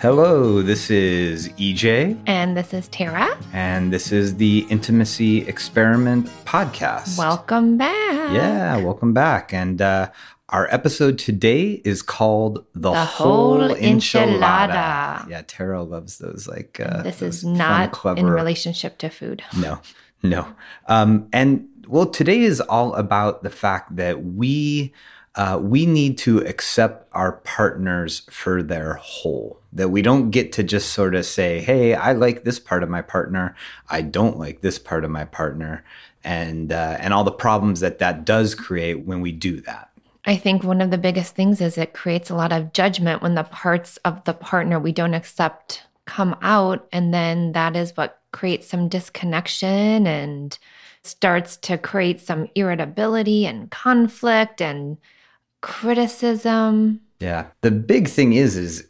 Hello, this is EJ. And this is Tara. And this is the Intimacy Experiment Podcast. Welcome back. Yeah, welcome back. And our episode today is called The Whole Enchilada. Yeah, Tara loves those like this those is not fun, in relationship to food. No. And well, today is all about the fact that we need to accept our partners for their whole, that we don't get to just sort of say, hey, I like this part of my partner. I don't like this part of my partner. And all the problems that does create when we do that. I think one of the biggest things is it creates a lot of judgment when the parts of the partner we don't accept come out. And then that is what creates some disconnection and starts to create some irritability and conflict and criticism. Yeah. The big thing is,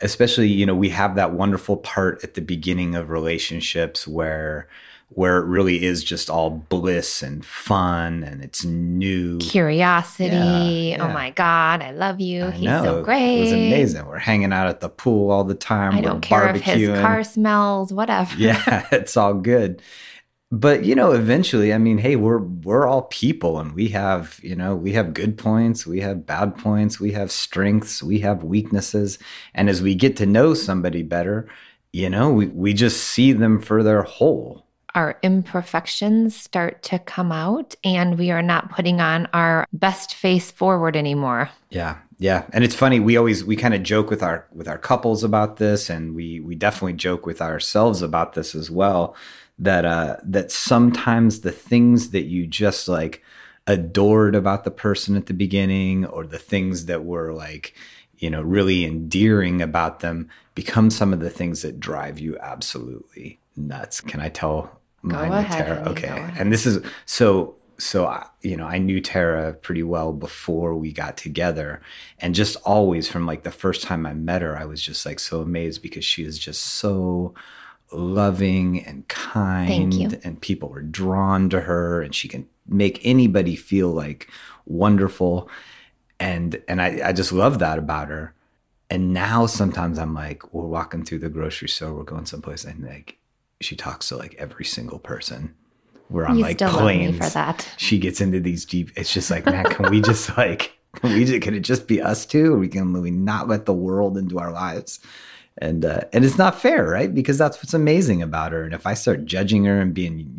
especially, we have that wonderful part at the beginning of relationships where it really is just all bliss and fun and it's new. Curiosity. Yeah. Oh my God, I love you. He's so great. It was amazing. We're hanging out at the pool all the time. I don't care if his car smells, whatever. Yeah, it's all good. But, eventually, hey, we're all people and we have, we have good points, we have bad points, we have strengths, we have weaknesses. And as we get to know somebody better, we just see them for their whole. Our imperfections start to come out and we are not putting on our best face forward anymore. Yeah. And it's funny, we kind of joke with our couples about this, and we definitely joke with ourselves about this as well, that sometimes the things that you just like adored about the person at the beginning, or the things that were like, really endearing about them, become some of the things that drive you absolutely nuts. Can I tell mine with Tara? Okay. And this is so I knew Tara pretty well before we got together, and just always from like the first time I met her, I was just like so amazed because she is just so loving and kind, and people were drawn to her, and she can make anybody feel like wonderful. And I just love that about her. And now sometimes I'm like, we're walking through the grocery store, we're going someplace, and like she talks to like every single person. We're on like planes. For that. She gets into these deep. It's just like, man, can we just like, could it just be us two? Or can we not let the world into our lives? And it's not fair, right? Because that's what's amazing about her. And if I start judging her and being,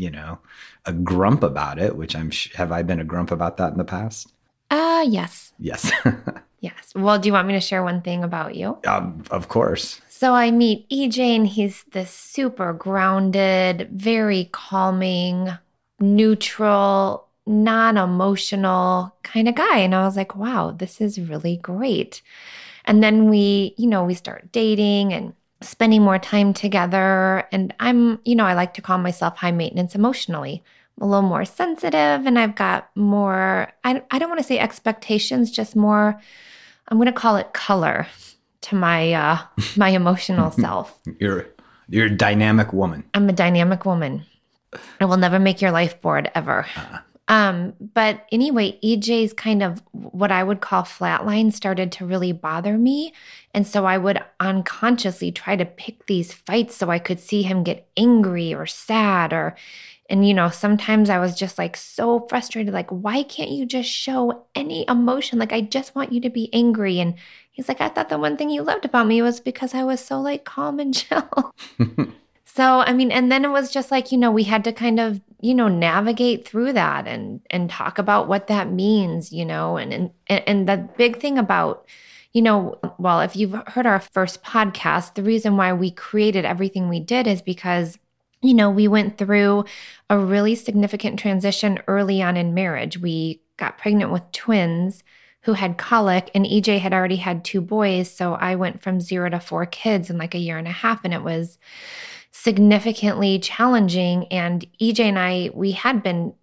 a grump about it, which have I been a grump about that in the past? Yes. Yes. Well, do you want me to share one thing about you? Of course. So I meet EJ, and he's this super grounded, very calming, neutral, non-emotional kind of guy. And I was like, wow, this is really great. And then we start dating and spending more time together. And I'm, I like to call myself high maintenance emotionally. I'm a little more sensitive, and I've got more, I don't want to say expectations, just more, I'm going to call it color to my emotional self. You're a dynamic woman. I'm a dynamic woman. I will never make your life bored ever. Uh-huh. But anyway, EJ's kind of what I would call flatline started to really bother me. And so I would unconsciously try to pick these fights so I could see him get angry or sad and sometimes I was just like so frustrated, like, why can't you just show any emotion? Like, I just want you to be angry. And he's like, I thought the one thing you loved about me was because I was so like calm and chill. So, and then it was just like, we had to kind of, navigate through that and talk about what that means, and the big thing about, well, if you've heard our first podcast, the reason why we created everything we did is because, we went through a really significant transition early on in marriage. We got pregnant with twins who had colic, and EJ had already had two boys. So I went from 0 to 4 kids in like a year and a half, and it was significantly challenging. And EJ and I, we had been,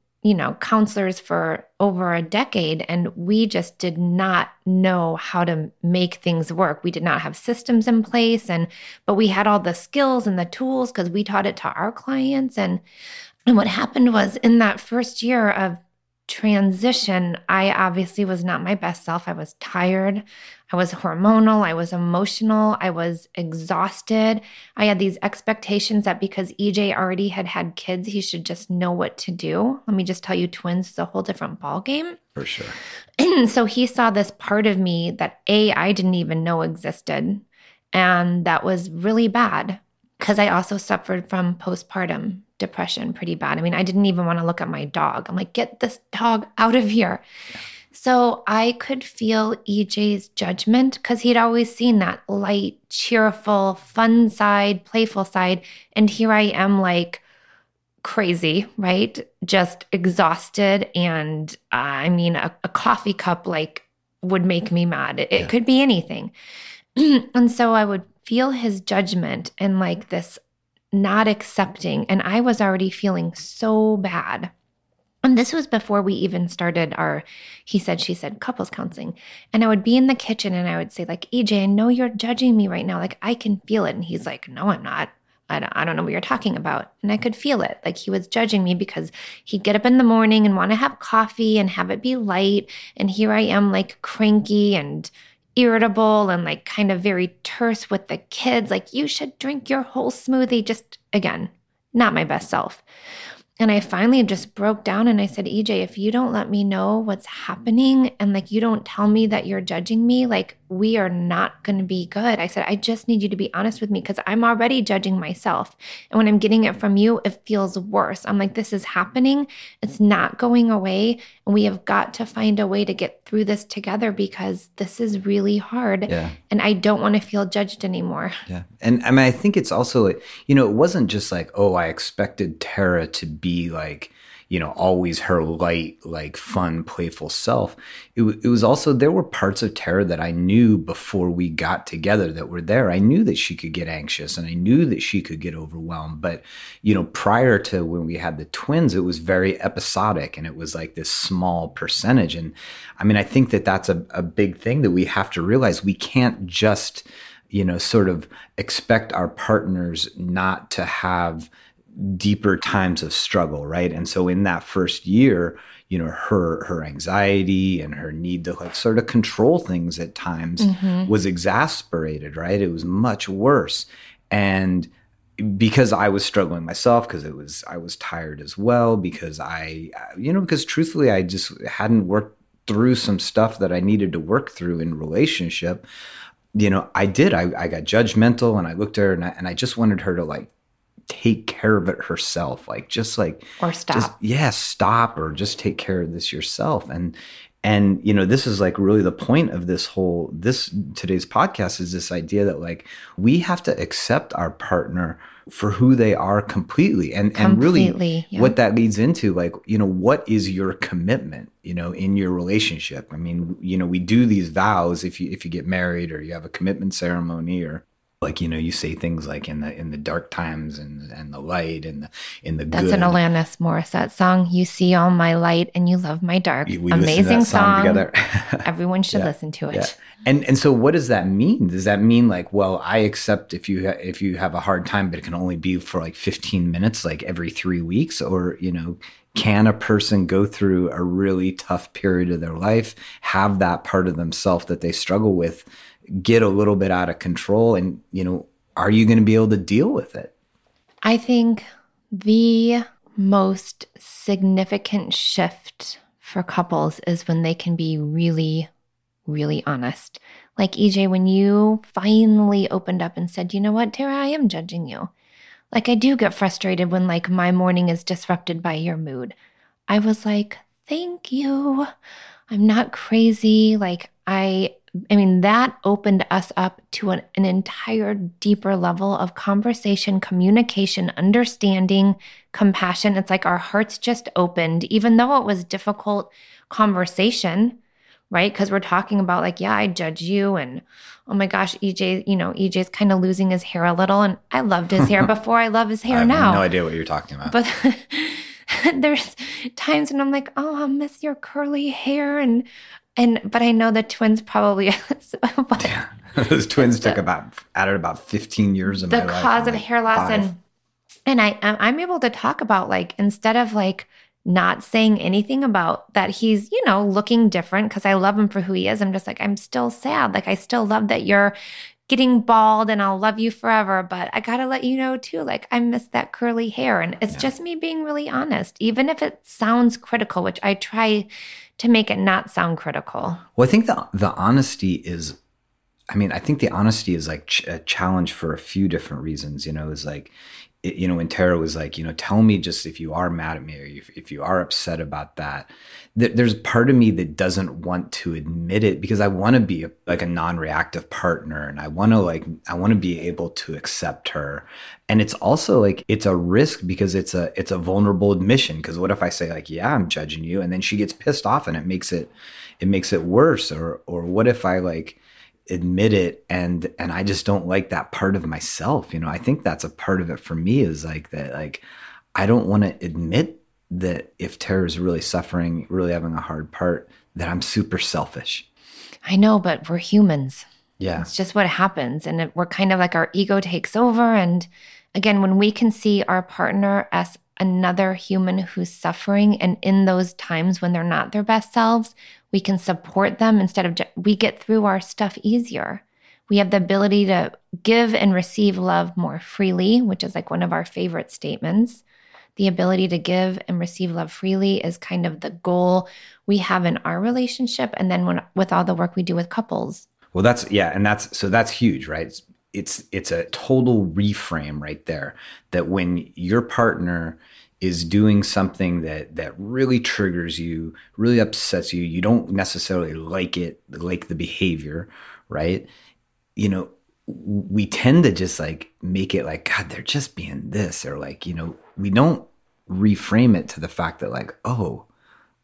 counselors for over a decade, and we just did not know how to make things work. We did not have systems in place, but we had all the skills and the tools because we taught it to our clients. And what happened was in that first year of transition, I obviously was not my best self. I was tired. I was hormonal. I was emotional. I was exhausted. I had these expectations that because EJ already had kids, he should just know what to do. Let me just tell you, twins is a whole different ballgame. For sure. So he saw this part of me that I didn't even know existed. And that was really bad because I also suffered from postpartum depression pretty bad. I mean, I didn't even want to look at my dog. I'm like, get this dog out of here. Yeah. So I could feel EJ's judgment because he'd always seen that light, cheerful, fun side, playful side. And here I am like crazy, right? Just exhausted. And I mean, a coffee cup like would make me mad. It could be anything. And so I would feel his judgment and like this not accepting. And I was already feeling so bad. And this was before we even started our He Said, She Said couples counseling. And I would be in the kitchen and I would say like, EJ, I know you're judging me right now. Like I can feel it. And he's like, no, I'm not. I don't know what you're talking about. And I could feel it. Like he was judging me because he'd get up in the morning and want to have coffee and have it be light. And here I am like cranky and irritable and like kind of very terse with the kids. Like you should drink your whole smoothie. Just again, not my best self. And I finally just broke down and I said, EJ, if you don't let me know what's happening and like you don't tell me that you're judging me, like we are not going to be good. I said, I just need you to be honest with me because I'm already judging myself. And when I'm getting it from you, it feels worse. I'm like, this is happening. It's not going away. And we have got to find a way to get through this together because this is really hard. Yeah. And I don't want to feel judged anymore. Yeah. And I mean, I think it's also, you know, it wasn't just like, oh, I expected Tara to be like, you know, always her light, like fun, playful self. It was also, there were parts of Tara that I knew before we got together that were there. I knew that she could get anxious and I knew that she could get overwhelmed. But, you know, prior to when we had the twins, it was very episodic and it was like this small percentage. And I mean, I think that that's a big thing that we have to realize. We can't just, you know, sort of expect our partners not to have deeper times of struggle, right? And so in that first year, you know, her anxiety and her need to like sort of control things at times was exasperated, right? It was much worse. And because I was struggling myself, because I was tired as well, because because truthfully, I just hadn't worked through some stuff that I needed to work through in relationship. You know, I got judgmental and I looked at her and I just wanted her to like take care of it herself, or stop. Stop or just take care of this yourself. And you know, this is like really the point of today's podcast is this idea that like we have to accept our partner for who they are completely. And really what that leads into, like, you know, what is your commitment, you know, in your relationship? I mean, you know, we do these vows if you get married or you have a commitment ceremony or like, you know, you say things like in the dark times and the light and the good. That's an Alanis Morissette song. You see all my light and you love my dark. We amazing to that song together. Everyone should listen to it. Yeah. And so what does that mean? Does that mean like, well, I accept if you have a hard time, but it can only be for like 15 minutes, like every 3 weeks? Or, you know, can a person go through a really tough period of their life, have that part of themselves that they struggle with get a little bit out of control? And, you know, are you going to be able to deal with it? I think the most significant shift for couples is when they can be really, really honest. Like, EJ, when you finally opened up and said, you know what, Tara, I am judging you. Like, I do get frustrated when, like, my morning is disrupted by your mood. I was like, thank you. I'm not crazy. Like, I mean, that opened us up to an entire deeper level of conversation, communication, understanding, compassion. It's like our hearts just opened, even though it was difficult conversation, right? Because we're talking about like, yeah, I judge you. And oh my gosh, EJ's kind of losing his hair a little. And I loved his hair before. I love his hair now. I have no idea what you're talking about. But there's times when I'm like, oh, I miss your curly hair. But I know the twins probably. Those twins added about 15 years of my life. The cause of hair loss, and I'm able to talk about like instead of like not saying anything about that he's, you know, looking different, because I love him for who he is. I'm just like, I'm still sad. Like, I still love that you're getting bald and I'll love you forever, but I got to let you know too, like, I miss that curly hair. And it's just me being really honest, even if it sounds critical, which I try to make it not sound critical. Well, I think the honesty is, I mean, I think the honesty is like a challenge for a few different reasons, you know, is like, it, you know, when Tara was like, you know, tell me just if you are mad at me or if you are upset about that, there's part of me that doesn't want to admit it because I want to be like a non-reactive partner and I want to be able to accept her. And it's also like, it's a risk because it's a vulnerable admission. Because what if I say like, yeah, I'm judging you, and then she gets pissed off and it makes it worse. Or what if I like admit it and I just don't like that part of myself, you know? I think that's a part of it for me, is like that, like, I don't want to admit that if Tara's really suffering, really having a hard part, that I'm super selfish. I know, but we're humans. Yeah. It's just what happens. And we're kind of like, our ego takes over. And again, when we can see our partner as another human who's suffering, and in those times when they're not their best selves, we can support them instead of we get through our stuff easier. We have the ability to give and receive love more freely, which is like one of our favorite statements. The ability to give and receive love freely is kind of the goal we have in our relationship, and then with all the work we do with couples. Well, that's huge, right? It's a total reframe right there, that when your partner is doing something that really triggers you, really upsets you, you don't necessarily like it, like the behavior, right? You know, we tend to just like make it like, God, they're just being this, or like, you know, we don't reframe it to the fact that like, oh,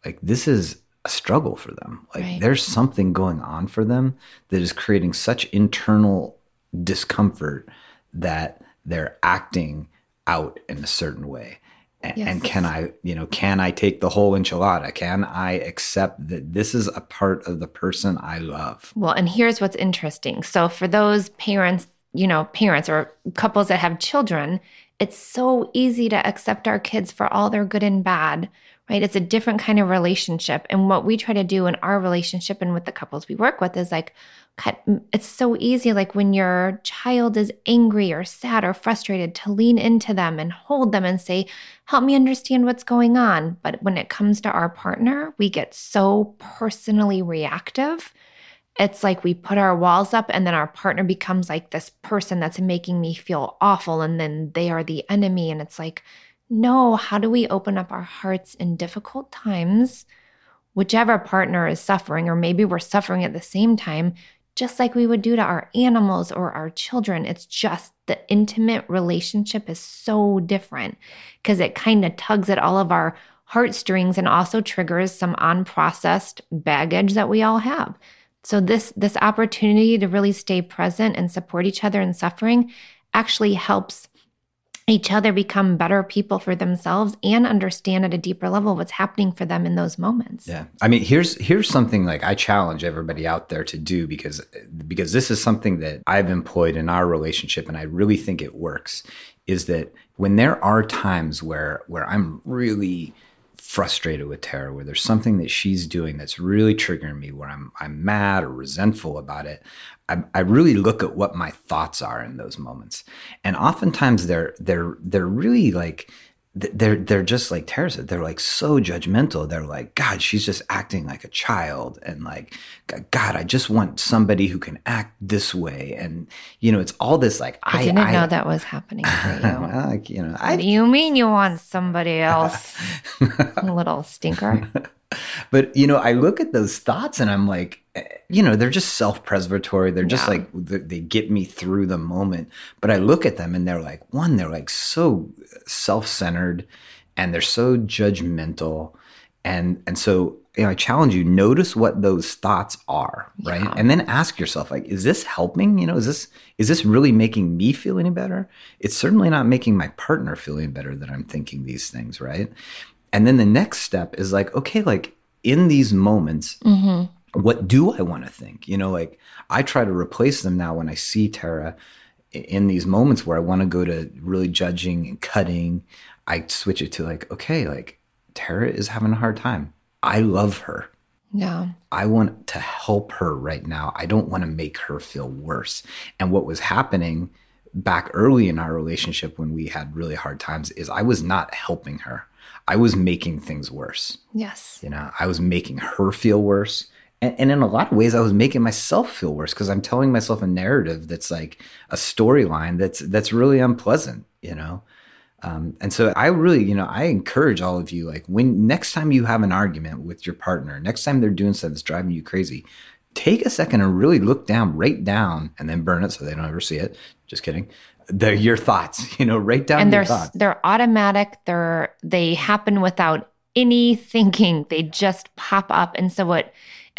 like this is a struggle for them. Like There's something going on for them that is creating such internal discomfort that they're acting out in a certain way. And can I take the whole enchilada? Can I accept that this is a part of the person I love? Well, and here's what's interesting. So for those parents or couples that have children, it's so easy to accept our kids for all their good and bad, right? It's a different kind of relationship. And what we try to do in our relationship and with the couples we work with is like, it's so easy, like when your child is angry or sad or frustrated, to lean into them and hold them and say, help me understand what's going on. But when it comes to our partner, we get so personally reactive. It's like we put our walls up, and then our partner becomes like this person that's making me feel awful, and then they are the enemy. And it's like, no, how do we open up our hearts in difficult times, whichever partner is suffering, or maybe we're suffering at the same time, just like we would do to our animals or our children. It's just the intimate relationship is so different because it kind of tugs at all of our heartstrings and also triggers some unprocessed baggage that we all have. So this opportunity to really stay present and support each other in suffering actually helps each other become better people for themselves and understand at a deeper level what's happening for them in those moments. Yeah. I mean, here's something like I challenge everybody out there to do, because this is something that I've employed in our relationship and I really think it works, is that when there are times where I'm really frustrated with Tara, where there's something that she's doing that's really triggering me, where I'm mad or resentful about it, I really look at what my thoughts are in those moments. And oftentimes they're really like, they're just like Tara said, they're like so judgmental. They're like, God, she's just acting like a child. And like, God, I just want somebody who can act this way. And, you know, it's all this like, I didn't know that was happening for you. Like, you know, what do you mean you want somebody else? Little stinker. But, you know, I look at those thoughts and I'm like, you know, they're just self-preservatory. They're just like, they get me through the moment. But I look at them and they're like so self-centered and they're so judgmental. And so, you know, I challenge you, notice what those thoughts are, right? Yeah. And then ask yourself, like, is this helping? You know, is this really making me feel any better? It's certainly not making my partner feel any better that I'm thinking these things, right? And then the next step is like, okay, like in these moments, what do I want to think? You know, like I try to replace them now when I see Tara in these moments where I want to go to really judging and cutting. I switch it to like, okay, like Tara is having a hard time. I love her. Yeah. I want to help her right now. I don't want to make her feel worse. And what was happening back early in our relationship when we had really hard times is I was not helping her. I was making things worse. Yes. You know, I was making her feel worse. And in a lot of ways, I was making myself feel worse because I'm telling myself a narrative that's like a storyline that's really unpleasant, you know? And so I really, you know, I encourage all of you, like when next time you have an argument with your partner, next time they're doing something that's driving you crazy, take a second and really look down, write down, and then burn it so they don't ever see it. Just kidding. They're your thoughts, you know, write down and your thoughts. And they're automatic. They happen without any thinking. They just pop up. And so it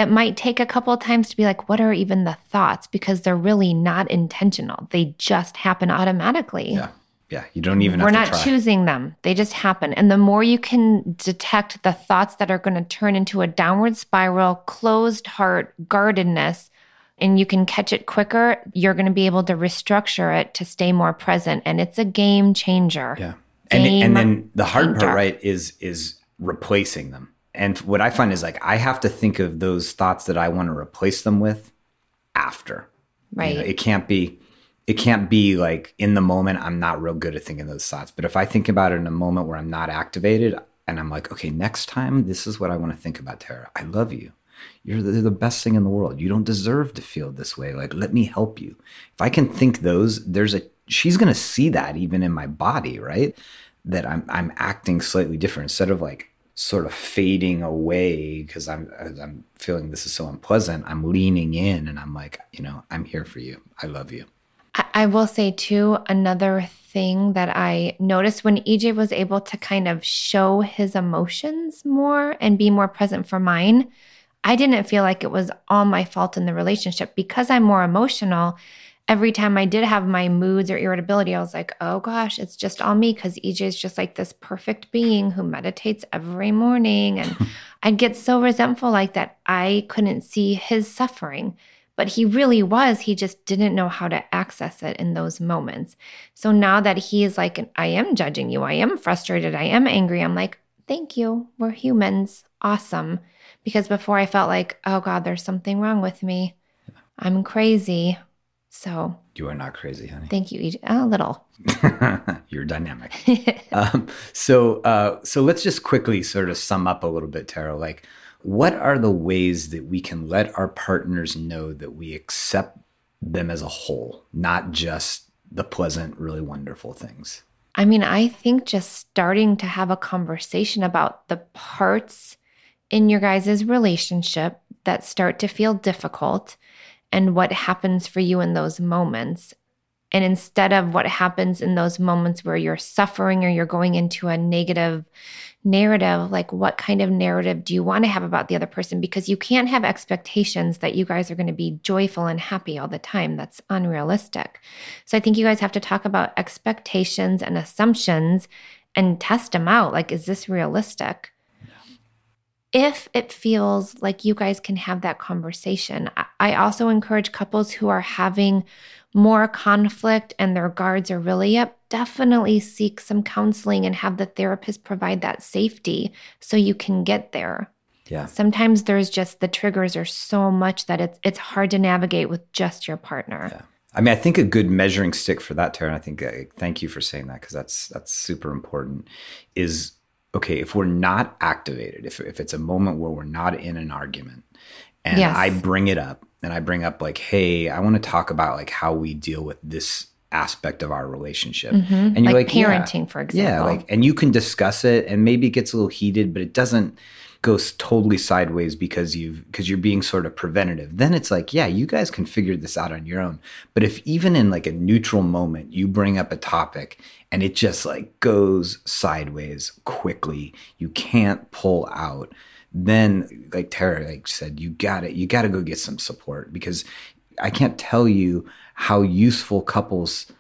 might take a couple of times to be like, what are even the thoughts? Because they're really not intentional. They just happen automatically. Yeah. Yeah. You don't even have to try. We're not choosing them. They just happen. And the more you can detect the thoughts that are going to turn into a downward spiral, closed heart, guardedness, and you can catch it quicker, you're going to be able to restructure it to stay more present. And it's a game changer. Yeah. And then the hard part, right, is replacing them. And what I find is like, I have to think of those thoughts that I want to replace them with after. Right. You know, it can't be like in the moment, I'm not real good at thinking those thoughts. But if I think about it in a moment where I'm not activated and I'm like, okay, next time, this is what I want to think about, Tara. I love you. You're the best thing in the world. You don't deserve to feel this way. Like, let me help you. If I can think those, she's going to see that even in my body, right? That I'm acting slightly different instead of like, sort of fading away because I'm feeling this is so unpleasant. I'm leaning in and I'm like, you know, I'm here for you. I love you. I will say too, another thing that I noticed when EJ was able to kind of show his emotions more and be more present for mine, I didn't feel like it was all my fault in the relationship because I'm more emotional. Every time I did have my moods or irritability, I was like, oh gosh, it's just all me because EJ is just like this perfect being who meditates every morning. And I'd get so resentful like that I couldn't see his suffering. But he really was. He just didn't know how to access it in those moments. So now that he is like, I am judging you. I am frustrated. I am angry. I'm like, thank you. We're humans. Awesome. Because before I felt like, oh God, there's something wrong with me. I'm crazy. So you are not crazy, honey. Thank you, EJ. A little. You're dynamic. So let's just quickly sort of sum up a little bit, Tara. Like, what are the ways that we can let our partners know that we accept them as a whole, not just the pleasant, really wonderful things? I mean, I think just starting to have a conversation about the parts in your guys' relationship that start to feel difficult and what happens for you in those moments. And instead of what happens in those moments where you're suffering or you're going into a negative narrative, like what kind of narrative do you want to have about the other person? Because you can't have expectations that you guys are going to be joyful and happy all the time. That's unrealistic. So I think you guys have to talk about expectations and assumptions and test them out. Like, is this realistic? If it feels like you guys can have that conversation, I also encourage couples who are having more conflict and their guards are really up, definitely seek some counseling and have the therapist provide that safety so you can get there. Yeah. Sometimes there's just the triggers are so much that it's hard to navigate with just your partner. Yeah. I mean, I think a good measuring stick for that, Tara, and I think thank you for saying that because that's super important, is okay, if we're not activated, if it's a moment where we're not in an argument and yes. I bring it up and I bring up like, hey, I want to talk about like how we deal with this aspect of our relationship. Mm-hmm. And you're like parenting, yeah, for example. Yeah, like, and you can discuss it and maybe it gets a little heated, but it doesn't go totally sideways because you're being sort of preventative. Then it's like, yeah, you guys can figure this out on your own. But if even in like a neutral moment, you bring up a topic and it just like goes sideways quickly, you can't pull out, then like Tara like said, you gotta go get some support because I can't tell you how useful couples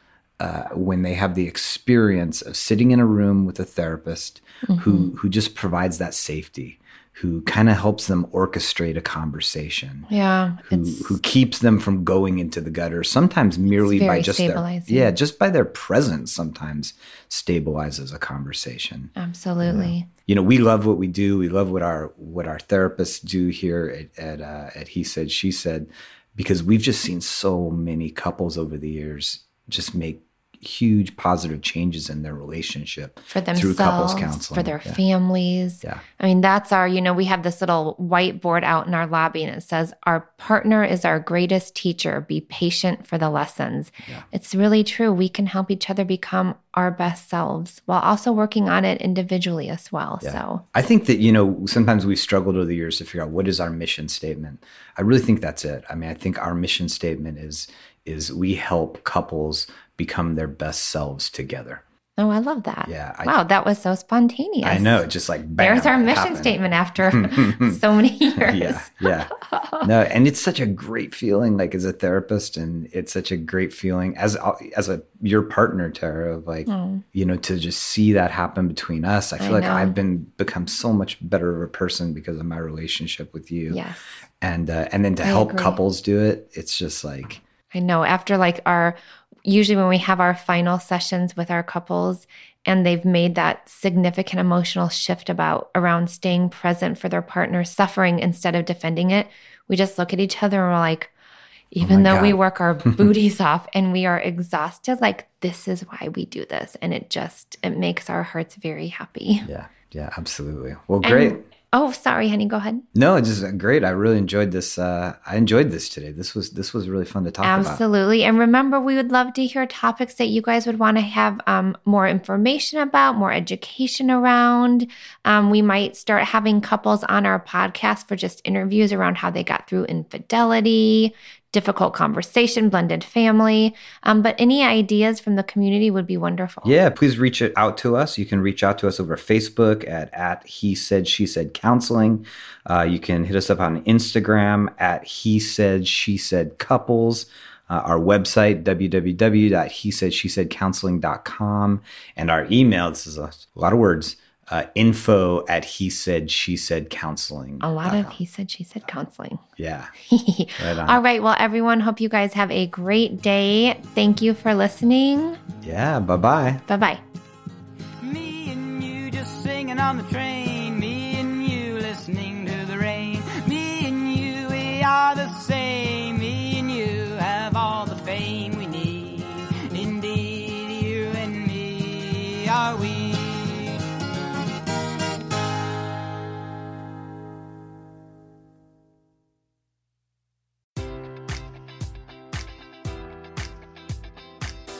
when they have the experience of sitting in a room with a therapist mm-hmm. who just provides that safety, who kind of helps them orchestrate a conversation. Yeah. Who keeps them from going into the gutter, sometimes merely by just their presence sometimes stabilizes a conversation. Absolutely. Yeah. You know, we love what we do. We love what our therapists do here at He Said, She Said, because we've just seen so many couples over the years just make huge positive changes in their relationship for themselves, through couples counseling, for their families. Yeah. I mean, that's our, you know, we have this little whiteboard out in our lobby and it says, our partner is our greatest teacher. Be patient for the lessons. Yeah. It's really true. We can help each other become our best selves while also working on it individually as well. Yeah. So I think that, you know, sometimes we've struggled over the years to figure out what is our mission statement. I really think that's it. I mean, I think our mission statement is we help couples become their best selves together. Oh, I love that. Yeah. Wow, that was so spontaneous. I know, just like bam. There's our mission statement after so many years. Yeah. No, and it's such a great feeling, like as a therapist, and it's such a great feeling as your partner, Tara, of like, you know, to just see that happen between us. I feel like I've become so much better of a person because of my relationship with you. Yes. And then to help couples do it, it's just like, I know, after like usually when we have our final sessions with our couples and they've made that significant emotional shift around staying present for their partner suffering instead of defending it, we just look at each other and we're like, even though we work our booties off and we are exhausted, like this is why we do this. And it makes our hearts very happy. Yeah. Yeah, absolutely. Well, great. Oh, sorry, honey. Go ahead. No, it's just great. I really enjoyed this. I enjoyed this today. This was really fun to talk about. Absolutely. And remember, we would love to hear topics that you guys would want to have more information about, more education around. We might start having couples on our podcast for just interviews around how they got through infidelity, difficult conversation, blended family. But any ideas from the community would be wonderful. Yeah, please reach out to us. You can reach out to us over Facebook at He Said, She Said Counseling. You can hit us up on Instagram at He Said, She Said Couples. Our website, www.hesaidshesaiedcounseling.com. And our email, this is a lot of words, info at He Said, She Said Counseling. A lot of He Said, She Said Counseling. Yeah. Right on. All right. Well, everyone, hope you guys have a great day. Thank you for listening. Yeah. Bye-bye. Bye-bye. Me and you just singing on the train. Me and you listening to the rain. Me and you, we are the same. Me and you have all the fame we need. Indeed, you and me are we.